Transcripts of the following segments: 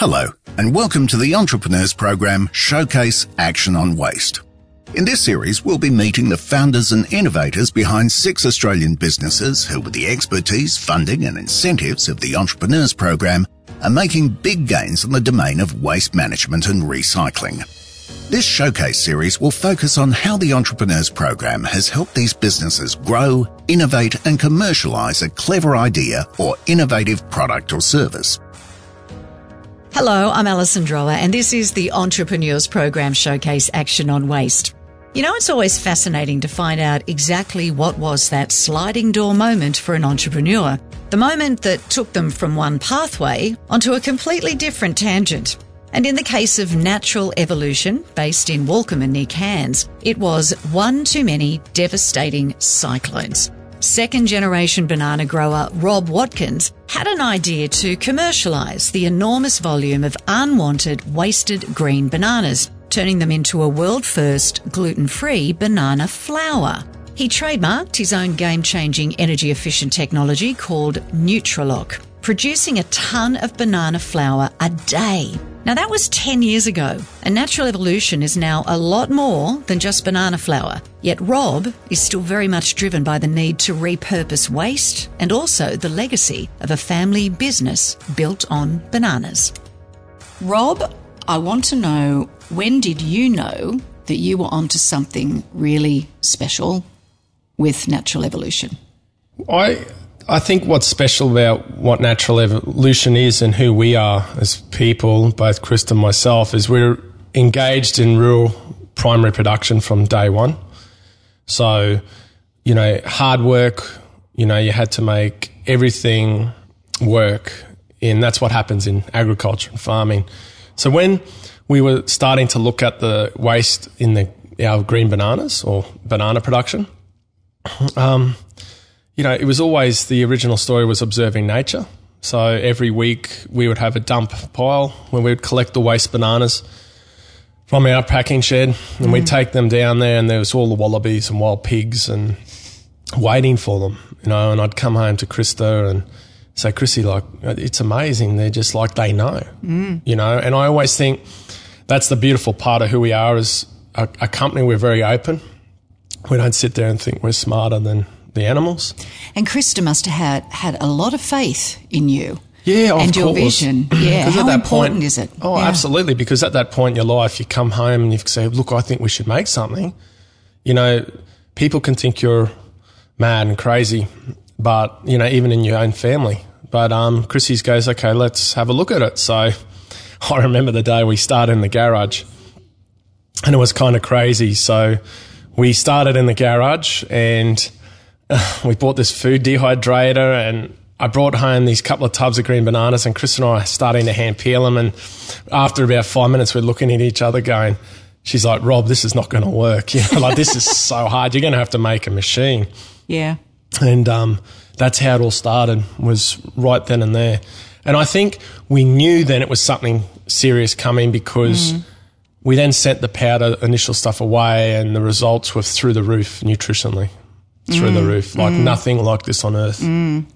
Hello, and welcome to the Entrepreneurs Program Showcase Action on Waste. In this series, we'll be meeting the founders and innovators behind 6 Australian businesses who, with the expertise, funding and incentives of the Entrepreneurs Program, are making big gains in the domain of waste management and recycling. This showcase series will focus on how the Entrepreneurs Program has helped these businesses grow, innovate and commercialise a clever idea or innovative product or service. Hello, I'm Alison Droller and this is the Entrepreneurs Program Showcase Action on Waste. You know, it's always fascinating to find out exactly what was that sliding door moment for an entrepreneur. The moment that took them from one pathway onto a completely different tangent. And in the case of Natural Evolution, based in Walkamin near Cairns, it was one too many devastating cyclones. Second-generation banana grower Rob Watkins had an idea to commercialise the enormous volume of unwanted, wasted green bananas, turning them into a world-first gluten-free banana flour. He trademarked his own game-changing energy-efficient technology called Nutralock, producing a tonne of banana flour a day. Now that was 10 years ago, and Natural Evolution is now a lot more than just banana flour. Yet Rob is still very much driven by the need to repurpose waste and also the legacy of a family business built on bananas. Rob, I want to know, when did you know that you were onto something really special with Natural Evolution? I think what's special about what Natural Evolution is and who we are as people, both Krista and myself, is we're engaged in rural primary production from day one. So, you know, hard work, you know, you had to make everything work, and that's what happens in agriculture and farming. So when we were starting to look at the waste in our green bananas or banana production, you know, it was always the original story was observing nature. So every week we would have a dump pile where we would collect the waste bananas from our packing shed, and we'd take them down there, and there was all the wallabies and wild pigs and waiting for them, you know. And I'd come home to Krista and say, Chrissy, like, it's amazing. They're just like, they know, you know. And I always think that's the beautiful part of who we are as a company. We're very open. We don't sit there and think we're smarter than the animals. And Krista must have had a lot of faith in you. Yeah, of course. And your vision. Yeah. How important is it? Oh, yeah. Absolutely, because at that point in your life, you come home and you say, look, I think we should make something. You know, people can think you're mad and crazy, but, you know, even in your own family. But Chrissy's goes, okay, let's have a look at it. So I remember the day we started in the garage, and it was kind of crazy. So we started in the garage and we bought this food dehydrator, and I brought home these couple of tubs of green bananas, and Chris and I are starting to hand peel them, and after about 5 minutes we're looking at each other going, she's like, Rob, this is not going to work. You know, like, this is so hard. You're going to have to make a machine. Yeah. And that's how it all started, was right then and there. And I think we knew then it was something serious coming, because we then sent the powder initial stuff away, and the results were through the roof nutritionally. Through the roof, like nothing like this on earth.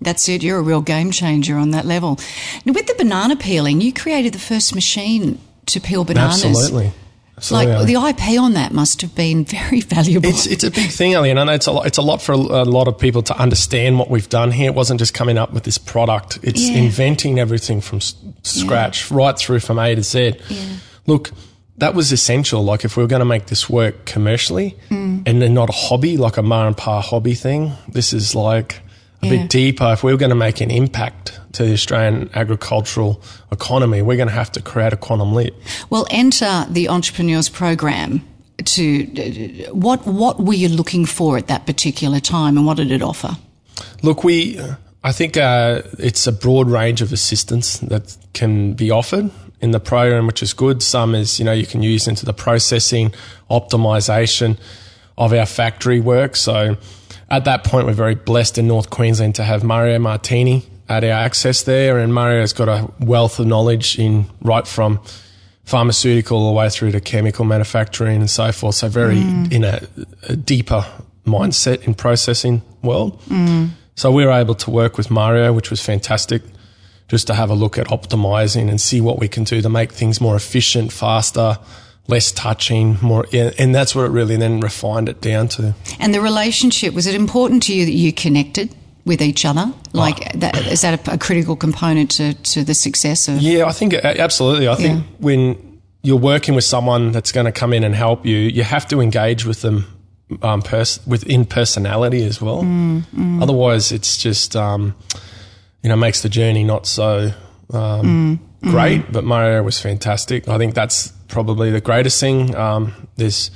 That's it. You're a real game changer on that level. Now, with the banana peeling, you created the first machine to peel bananas. Absolutely. Like, the IP on that must have been very valuable. It's a big thing, Ellie, and I know it's a lot for a lot of people to understand what we've done here. It wasn't just coming up with this product. It's inventing everything from scratch, right through from A to Z. Yeah. Look, that was essential. Like, if we were going to make this work commercially and then not a hobby, like a ma and pa hobby thing, this is like a bit deeper. If we were going to make an impact to the Australian agricultural economy, we're going to have to create a quantum leap. Well, enter the Entrepreneurs Program. To what were you looking for at that particular time, and what did it offer? Look, I think it's a broad range of assistance that can be offered in the program, which is good. Some is, you know, you can use into the processing, optimisation of our factory work. So at that point, we're very blessed in North Queensland to have Mario Martini at our access there. And Mario's got a wealth of knowledge in right from pharmaceutical all the way through to chemical manufacturing and so forth. So very in a deeper mindset in processing world. So we were able to work with Mario, which was fantastic. just to have a look at optimizing and see what we can do to make things more efficient, faster, less touching, more, and that's what it really then refined it down to. And the relationship, was it important to you that you connected with each other? Like, that, is that a critical component to the success of? Yeah, I think absolutely. I think when you're working with someone that's going to come in and help you, you have to engage with them within personality as well. Otherwise, it's just, makes the journey not so great. But Mario was fantastic. I think that's probably the greatest thing. There's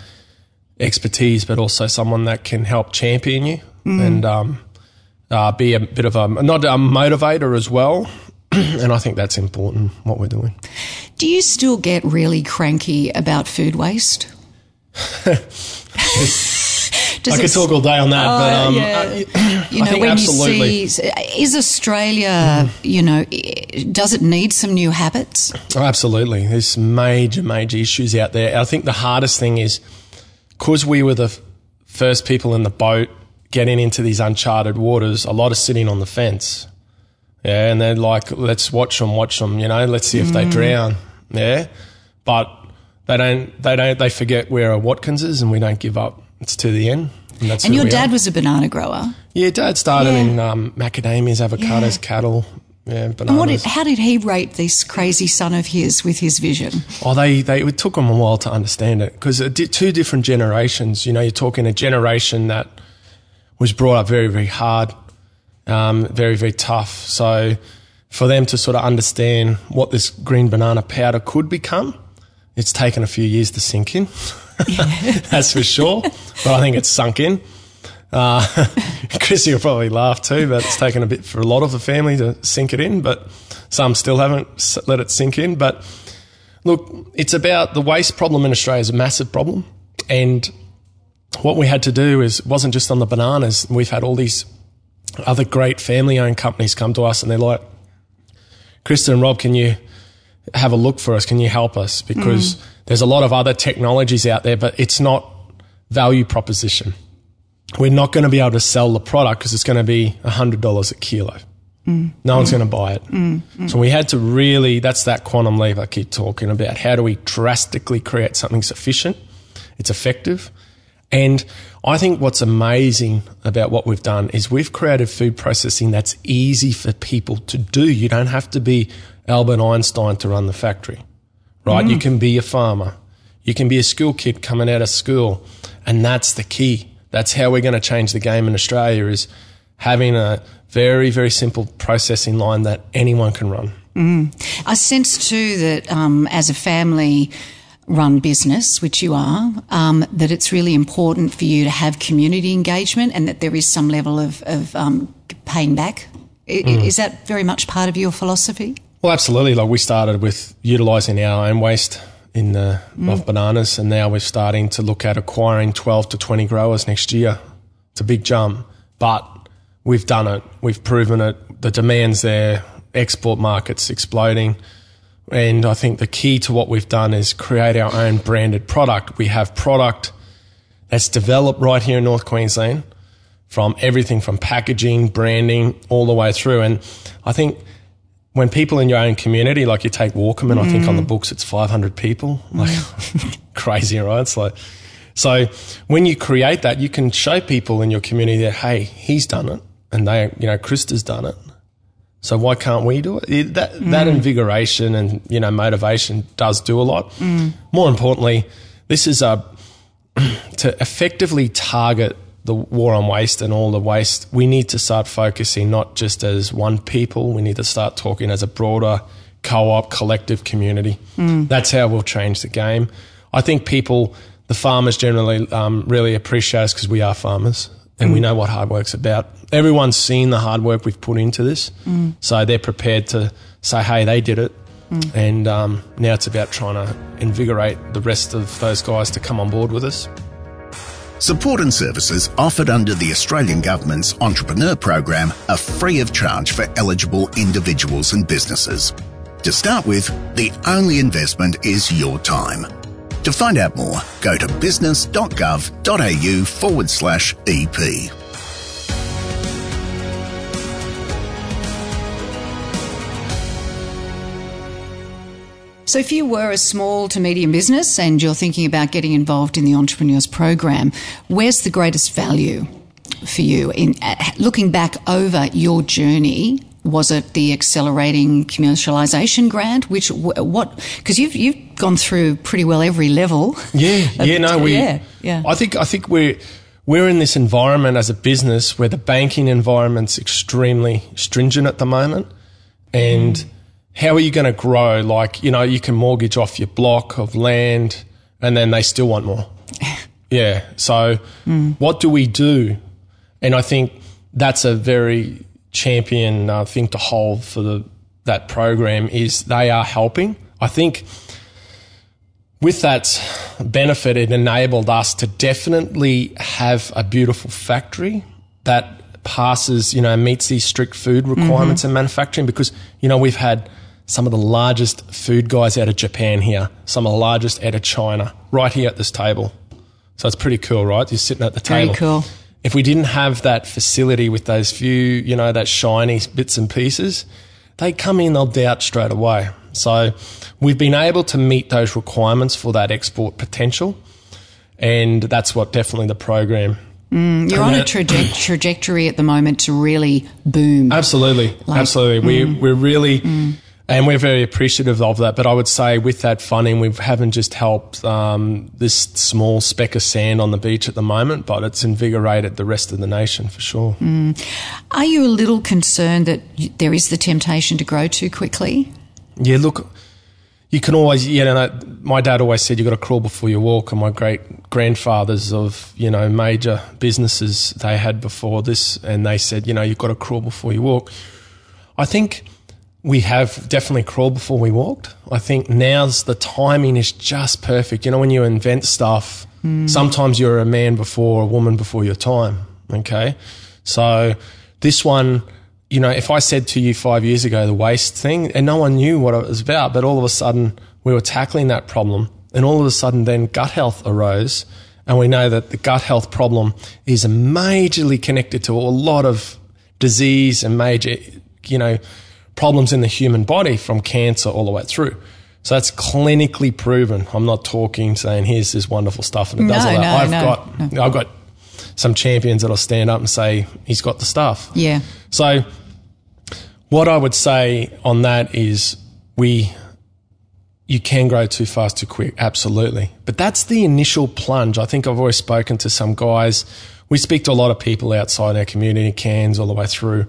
expertise, but also someone that can help champion you and be a bit of a motivator as well. And I think that's important, what we're doing. Do you still get really cranky about food waste? I could talk all day on that. Absolutely. You see, is Australia, does it need some new habits? Oh, absolutely. There's major, major issues out there. I think the hardest thing is because we were the first people in the boat getting into these uncharted waters, a lot of sitting on the fence. Yeah, and they're like, let's watch them, let's see if they drown. Yeah, but they forget where a Watkins is, and we don't give up. It's to the end. And your dad was a banana grower. Yeah, Dad started in macadamias, avocados, cattle, bananas. And how did he rate this crazy son of his with his vision? Oh, it took him a while to understand it because two different generations. You're talking a generation that was brought up very, very hard, very, very tough. So for them to sort of understand what this green banana powder could become, it's taken a few years to sink in. That's for sure. But I think it's sunk in. Chrissy will probably laugh too, but it's taken a bit for a lot of the family to sink it in, but some still haven't let it sink in. But look, it's about the waste problem in Australia is a massive problem. And what we had to do is wasn't just on the bananas. We've had all these other great family-owned companies come to us and they're like, Krista and Rob, can you have a look for us? Can you help us? Because there's a lot of other technologies out there, but it's not value proposition. We're not going to be able to sell the product because it's going to be $100 a kilo. No one's going to buy it. So we had to really, that's that quantum leap I keep talking about. How do we drastically create something sufficient? It's effective. And I think what's amazing about what we've done is we've created food processing that's easy for people to do. You don't have to be Albert Einstein to run the factory, right? You can be a farmer. You can be a school kid coming out of school, and that's the key. That's how we're going to change the game in Australia is having a very, very simple processing line that anyone can run. I sense too that as a family – run business, which you are, that it's really important for you to have community engagement and that there is some level of paying back. Is that very much part of your philosophy? Well, absolutely. Like we started with utilising our own waste in the of bananas, and now we're starting to look at acquiring 12 to 20 growers next year. It's a big jump, but we've done it. We've proven it. The demand's there. Export market's exploding. And I think the key to what we've done is create our own branded product. We have product that's developed right here in North Queensland from everything from packaging, branding, all the way through. And I think when people in your own community, like you take Walkamin, I think on the books it's 500 people. Like crazy, right? It's like, so when you create that, you can show people in your community that, hey, he's done it and they, Krista's done it. So why can't we do it? That invigoration and, motivation does do a lot. More importantly, this is to effectively target the war on waste and all the waste, we need to start focusing not just as one people. We need to start talking as a broader co-op, collective community. That's how we'll change the game. I think the farmers generally really appreciate us because we are farmers. And we know what hard work's about. Everyone's seen the hard work we've put into this. So they're prepared to say, hey, they did it. And now it's about trying to invigorate the rest of those guys to come on board with us. Support and services offered under the Australian Government's Entrepreneur Program are free of charge for eligible individuals and businesses. To start with, the only investment is your time. To find out more, go to business.gov.au/EP. So if you were a small to medium business and you're thinking about getting involved in the Entrepreneurs Program, where's the greatest value for you in looking back over your journey? Was it the accelerating commercialization grant? Which what? Because you've gone through pretty well every level. Yeah. I think we're in this environment as a business where the banking environment's extremely stringent at the moment, and how are you going to grow? Like, you know, you can mortgage off your block of land, and then they still want more. Yeah. So what do we do? And I think that's a very champion thing to hold for that program is they are helping. I think with that benefit, it enabled us to definitely have a beautiful factory that passes, you know, meets these strict food requirements in manufacturing, because, you know, we've had some of the largest food guys out of Japan here, some of the largest out of China, right here at this table. So it's pretty cool, right? You're sitting at the table. Very cool. If we didn't have that facility with those few, you know, that shiny bits and pieces, they come in, they'll doubt straight away. So we've been able to meet those requirements for that export potential, and that's what definitely the program. You're on a trajectory at the moment to really boom. Absolutely. We're really, and we're very appreciative of that. But I would say with that funding, we haven't just helped this small speck of sand on the beach at the moment, but it's invigorated the rest of the nation for sure. Are you a little concerned that there is the temptation to grow too quickly? Yeah, look, you can always, you know, my dad always said you've got to crawl before you walk, and my great-grandfathers of, you know, major businesses they had before this, and they said, you know, you've got to crawl before you walk. I think we have definitely crawled before we walked. I think now's the timing is just perfect. You know, when you invent stuff, sometimes you're a man before, a woman before your time, okay? So this one, you know, if I said to you 5 years ago the waste thing, and no one knew what it was about, but all of a sudden we were tackling that problem, and all of a sudden then gut health arose, and we know that the gut health problem is majorly connected to a lot of disease and major, you know, problems in the human body from cancer all the way through. So that's clinically proven. I'm not talking saying here's this wonderful stuff and it does all that. I've got some champions that'll stand up and say he's got the stuff. Yeah. So what I would say on that is you can grow too fast, too quick, absolutely. But that's the initial plunge. I think I've always spoken to some guys. We speak to a lot of people outside our community, Cairns all the way through.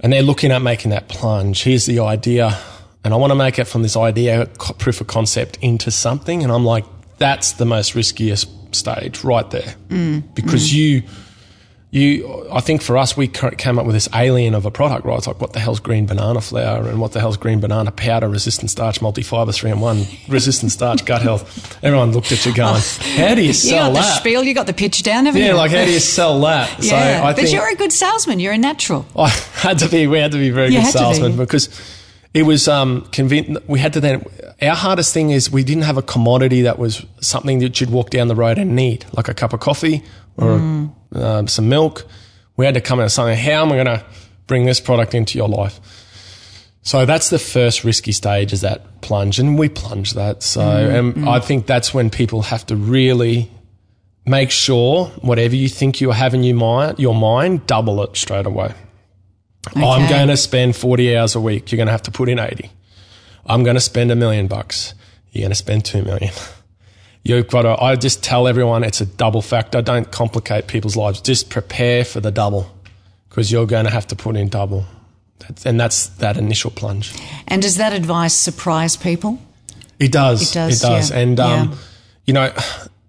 And they're looking at making that plunge. Here's the idea, and I want to make it from this idea, proof of concept, into something. And I'm like, that's the most riskiest stage right there, because you. I think for us, we came up with this alien of a product, right? It's like, what the hell's green banana flour, and what the hell's green banana powder, resistant starch, multi-fibre, 3-in-1, resistant starch, gut health. Everyone looked at you going, how do you sell that? Spiel, you got the pitch down, haven't you? Yeah, like, how do you sell that? Yeah, so but you're a good salesman. You're a natural. I had to be. We had to be very good salesmen because it was we had to then – our hardest thing is we didn't have a commodity that was something that you'd walk down the road and need, like a cup of coffee or some milk. We had to come out of something. How am I going to bring this product into your life? So that's the first risky stage, is that plunge, and we plunge that. So I think that's when people have to really make sure whatever you think you have in your mind, double it straight away. Okay. I'm going to spend 40 hours a week. You're going to have to put in 80. I'm going to spend $1 million. You're going to spend $2 million. You've got to, I just tell everyone it's a double factor. Don't complicate people's lives. Just prepare for the double, because you're going to have to put in double. And that's that initial plunge. And does that advice surprise people? It does. It does. Yeah. And, you know,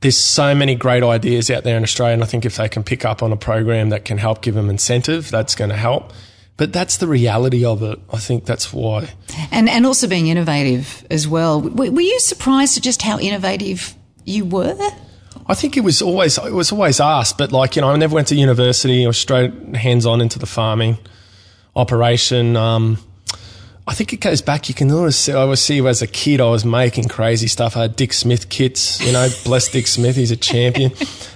there's so many great ideas out there in Australia, and I think if they can pick up on a program that can help give them incentive, that's going to help. But that's the reality of it. I think that's why. And also being innovative as well. Were you surprised at just how innovative you were? I think it was always asked, but, like, you know, I never went to university. I was straight hands-on into the farming operation. I think it goes back. You can always see as a kid I was making crazy stuff. I had Dick Smith kits, you know, bless Dick Smith, he's a champion.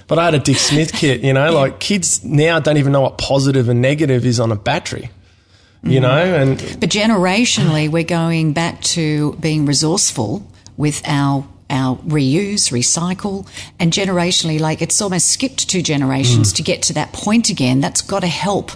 But I had a Dick Smith kit, you know, like kids now don't even know what positive and negative is on a battery. you know. But generationally, we're going back to being resourceful with our reuse, recycle, and generationally, like, it's almost skipped two generations to get to that point again. That's got to help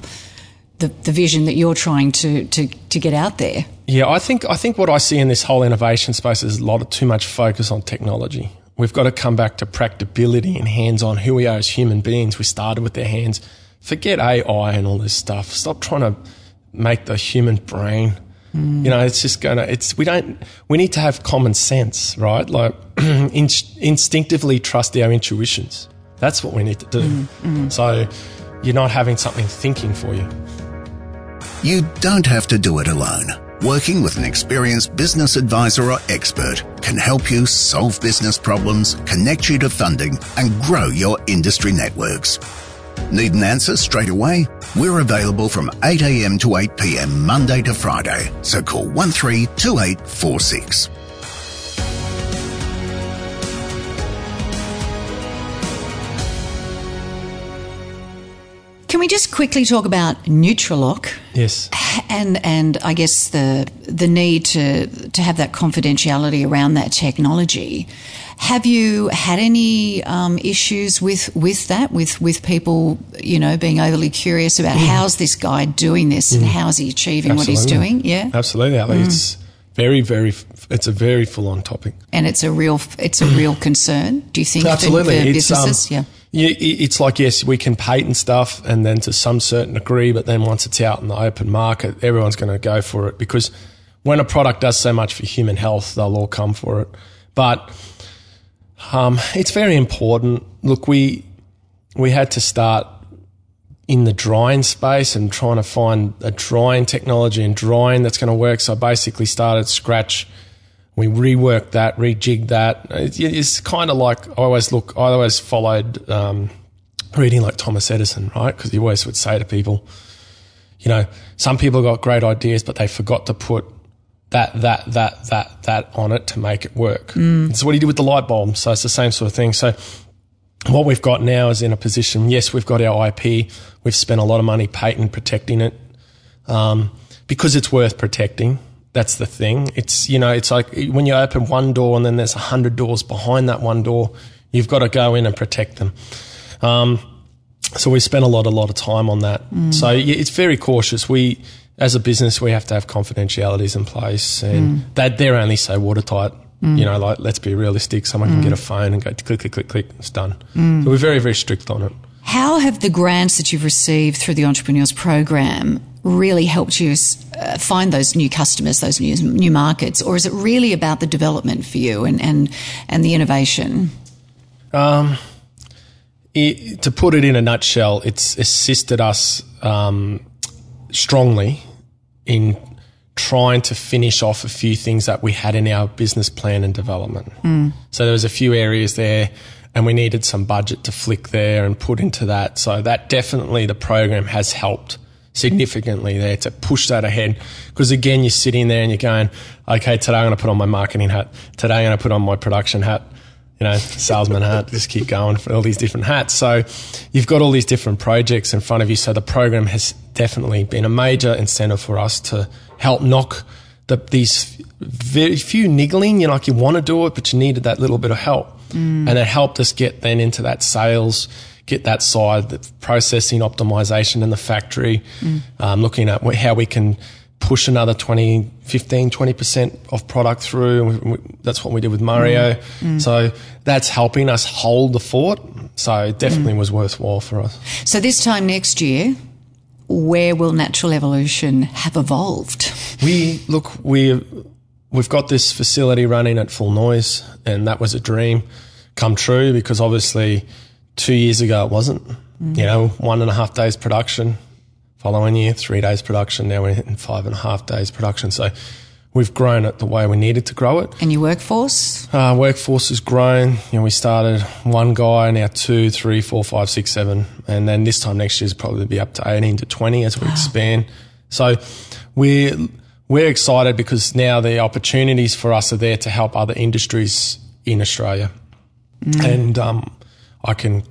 the vision that you're trying to get out there. Yeah, I think what I see in this whole innovation space is too much focus on technology. We've got to come back to practicability and hands-on, who we are as human beings. We started with their hands. Forget AI and all this stuff. Stop trying to make the human brain. You know, it's just going to, it's, we need to have common sense, right? Like instinctively trust our intuitions. That's what we need to do. So you're not having something thinking for you. You don't have to do it alone. Working with an experienced business advisor or expert can help you solve business problems, connect you to funding, and grow your industry networks. Need an answer straight away? We're available from 8 a.m. to 8 p.m. Monday to Friday, so call 132846. Can we just quickly talk about Nutralock? Yes. And I guess the need to have that confidentiality around that technology. Have you had any issues with that, with people, you know, being overly curious about how's this guy doing this and how's he achieving what he's doing? Yeah, absolutely. It's very, very. It's a very full-on topic, and it's a real concern. Do you think? Absolutely, for businesses. It's like, yes, we can patent stuff, and then to some certain degree, but then once it's out in the open market, everyone's going to go for it, because when a product does so much for human health, they'll all come for it. But it's very important. Look, we had to start in the drying space and trying to find a drying technology and drying that's going to work. So I basically started scratch. We reworked that, rejigged that. It's kind of like I always followed reading like Thomas Edison, right? Because he always would say to people, you know, some people got great ideas, but they forgot to put that on it to make it work. It's what he did with the light bulb. So it's the same sort of thing. So what we've got now is in a position, yes, we've got our IP. We've spent a lot of money patent protecting it because it's worth protecting. That's the thing. It's, you know, it's like when you open one door and then there's 100 doors behind that one door, you've got to go in and protect them. So we spent a lot of time on that. So yeah, it's very cautious. We, as a business, we have to have confidentialities in place, and that they're only so watertight. You know, like, let's be realistic. Someone can get a phone and go click, click, click, click. It's done. So we're very, very strict on it. How have the grants that you've received through the Entrepreneurs Program really helped you find those new customers, those new markets, or is it really about the development for you and the innovation? To put it in a nutshell, it's assisted us strongly in trying to finish off a few things that we had in our business plan and development. So there was a few areas there, and we needed some budget to flick there and put into that. So that definitely the program has helped significantly there to push that ahead, because again, you're sitting there and you're going, okay, today I'm going to put on my marketing hat, today I'm going to put on my production hat, you know, salesman hat, just keep going for all these different hats. So you've got all these different projects in front of you, so the program has definitely been a major incentive for us to help knock these very few niggling, you know, like you want to do it but you needed that little bit of help, and it helped us get then into that sales, get that side, the processing optimization in the factory, looking at how we can push another 20% of product through. That's what we did with Mario. So that's helping us hold the fort. So it definitely was worthwhile for us. So this time next year, where will Natural Evolution have evolved? We've got this facility running at full noise, and that was a dream come true, because obviously 2 years ago it wasn't. You know, 1.5 days production, following year 3 days production, now we're hitting 5.5 days production. So we've grown it the way we needed to grow it. And your workforce? Workforce has grown. You know, we started one guy, now 2, 3, 4, 5, 6, 7, and then this time next year is probably be up to 18 to 20 as we expand. So we're excited, because now the opportunities for us are there to help other industries in Australia, and I can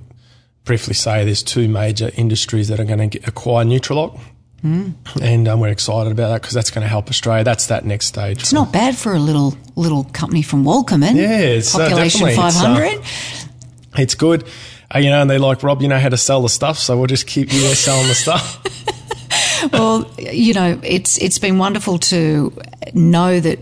briefly say there's two major industries that are going to acquire Nutralock. And we're excited about that because that's going to help Australia. That's that next stage. It's not bad for a little company from Walkamin. Yeah, population 500. It's good, you know. And they like, Rob, you know how to sell the stuff, so we'll just keep you there selling the stuff. Well, you know, it's been wonderful to know that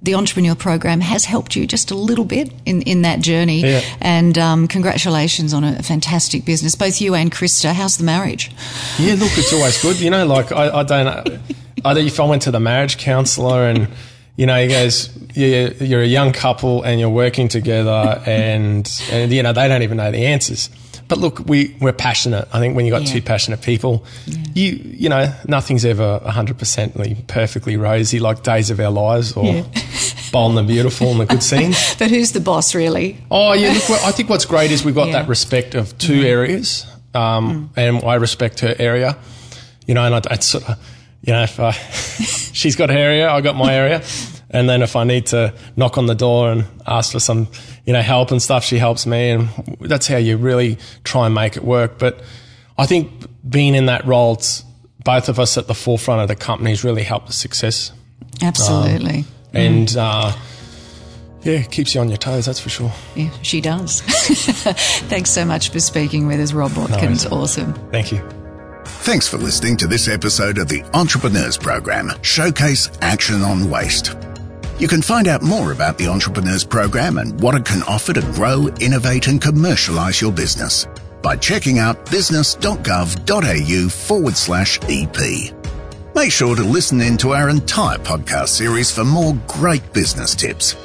the entrepreneur program has helped you just a little bit in that journey. Yeah. And congratulations on a fantastic business, both you and Krista. How's the marriage? Yeah, look, it's always good. You know, like I went to the marriage counsellor and, you know, he goes, yeah, you're a young couple and you're working together and you know, they don't even know the answers. But look, we're passionate. I think when you've got two passionate people, you know, nothing's ever 100% perfectly rosy, like Days of Our Lives or Bold and the Beautiful and the good scenes. But who's the boss, really? Oh, yeah, look, I think what's great is we've got that respect of two areas, and I respect her area, you know, and I sort of, you know, if she's got her area, I got my area. And then if I need to knock on the door and ask for some, you know, help and stuff, she helps me. And that's how you really try and make it work. But I think being in that role, both of us at the forefront of the company has really helped the success. Absolutely. And, yeah, keeps you on your toes, that's for sure. Yeah, she does. Thanks so much for speaking with us, Rob Watkins. No, awesome. Thank you. Thanks for listening to this episode of the Entrepreneurs Program, Showcase Action on Waste. You can find out more about the Entrepreneurs Program and what it can offer to grow, innovate and commercialise your business by checking out business.gov.au/EP. Make sure to listen in to our entire podcast series for more great business tips.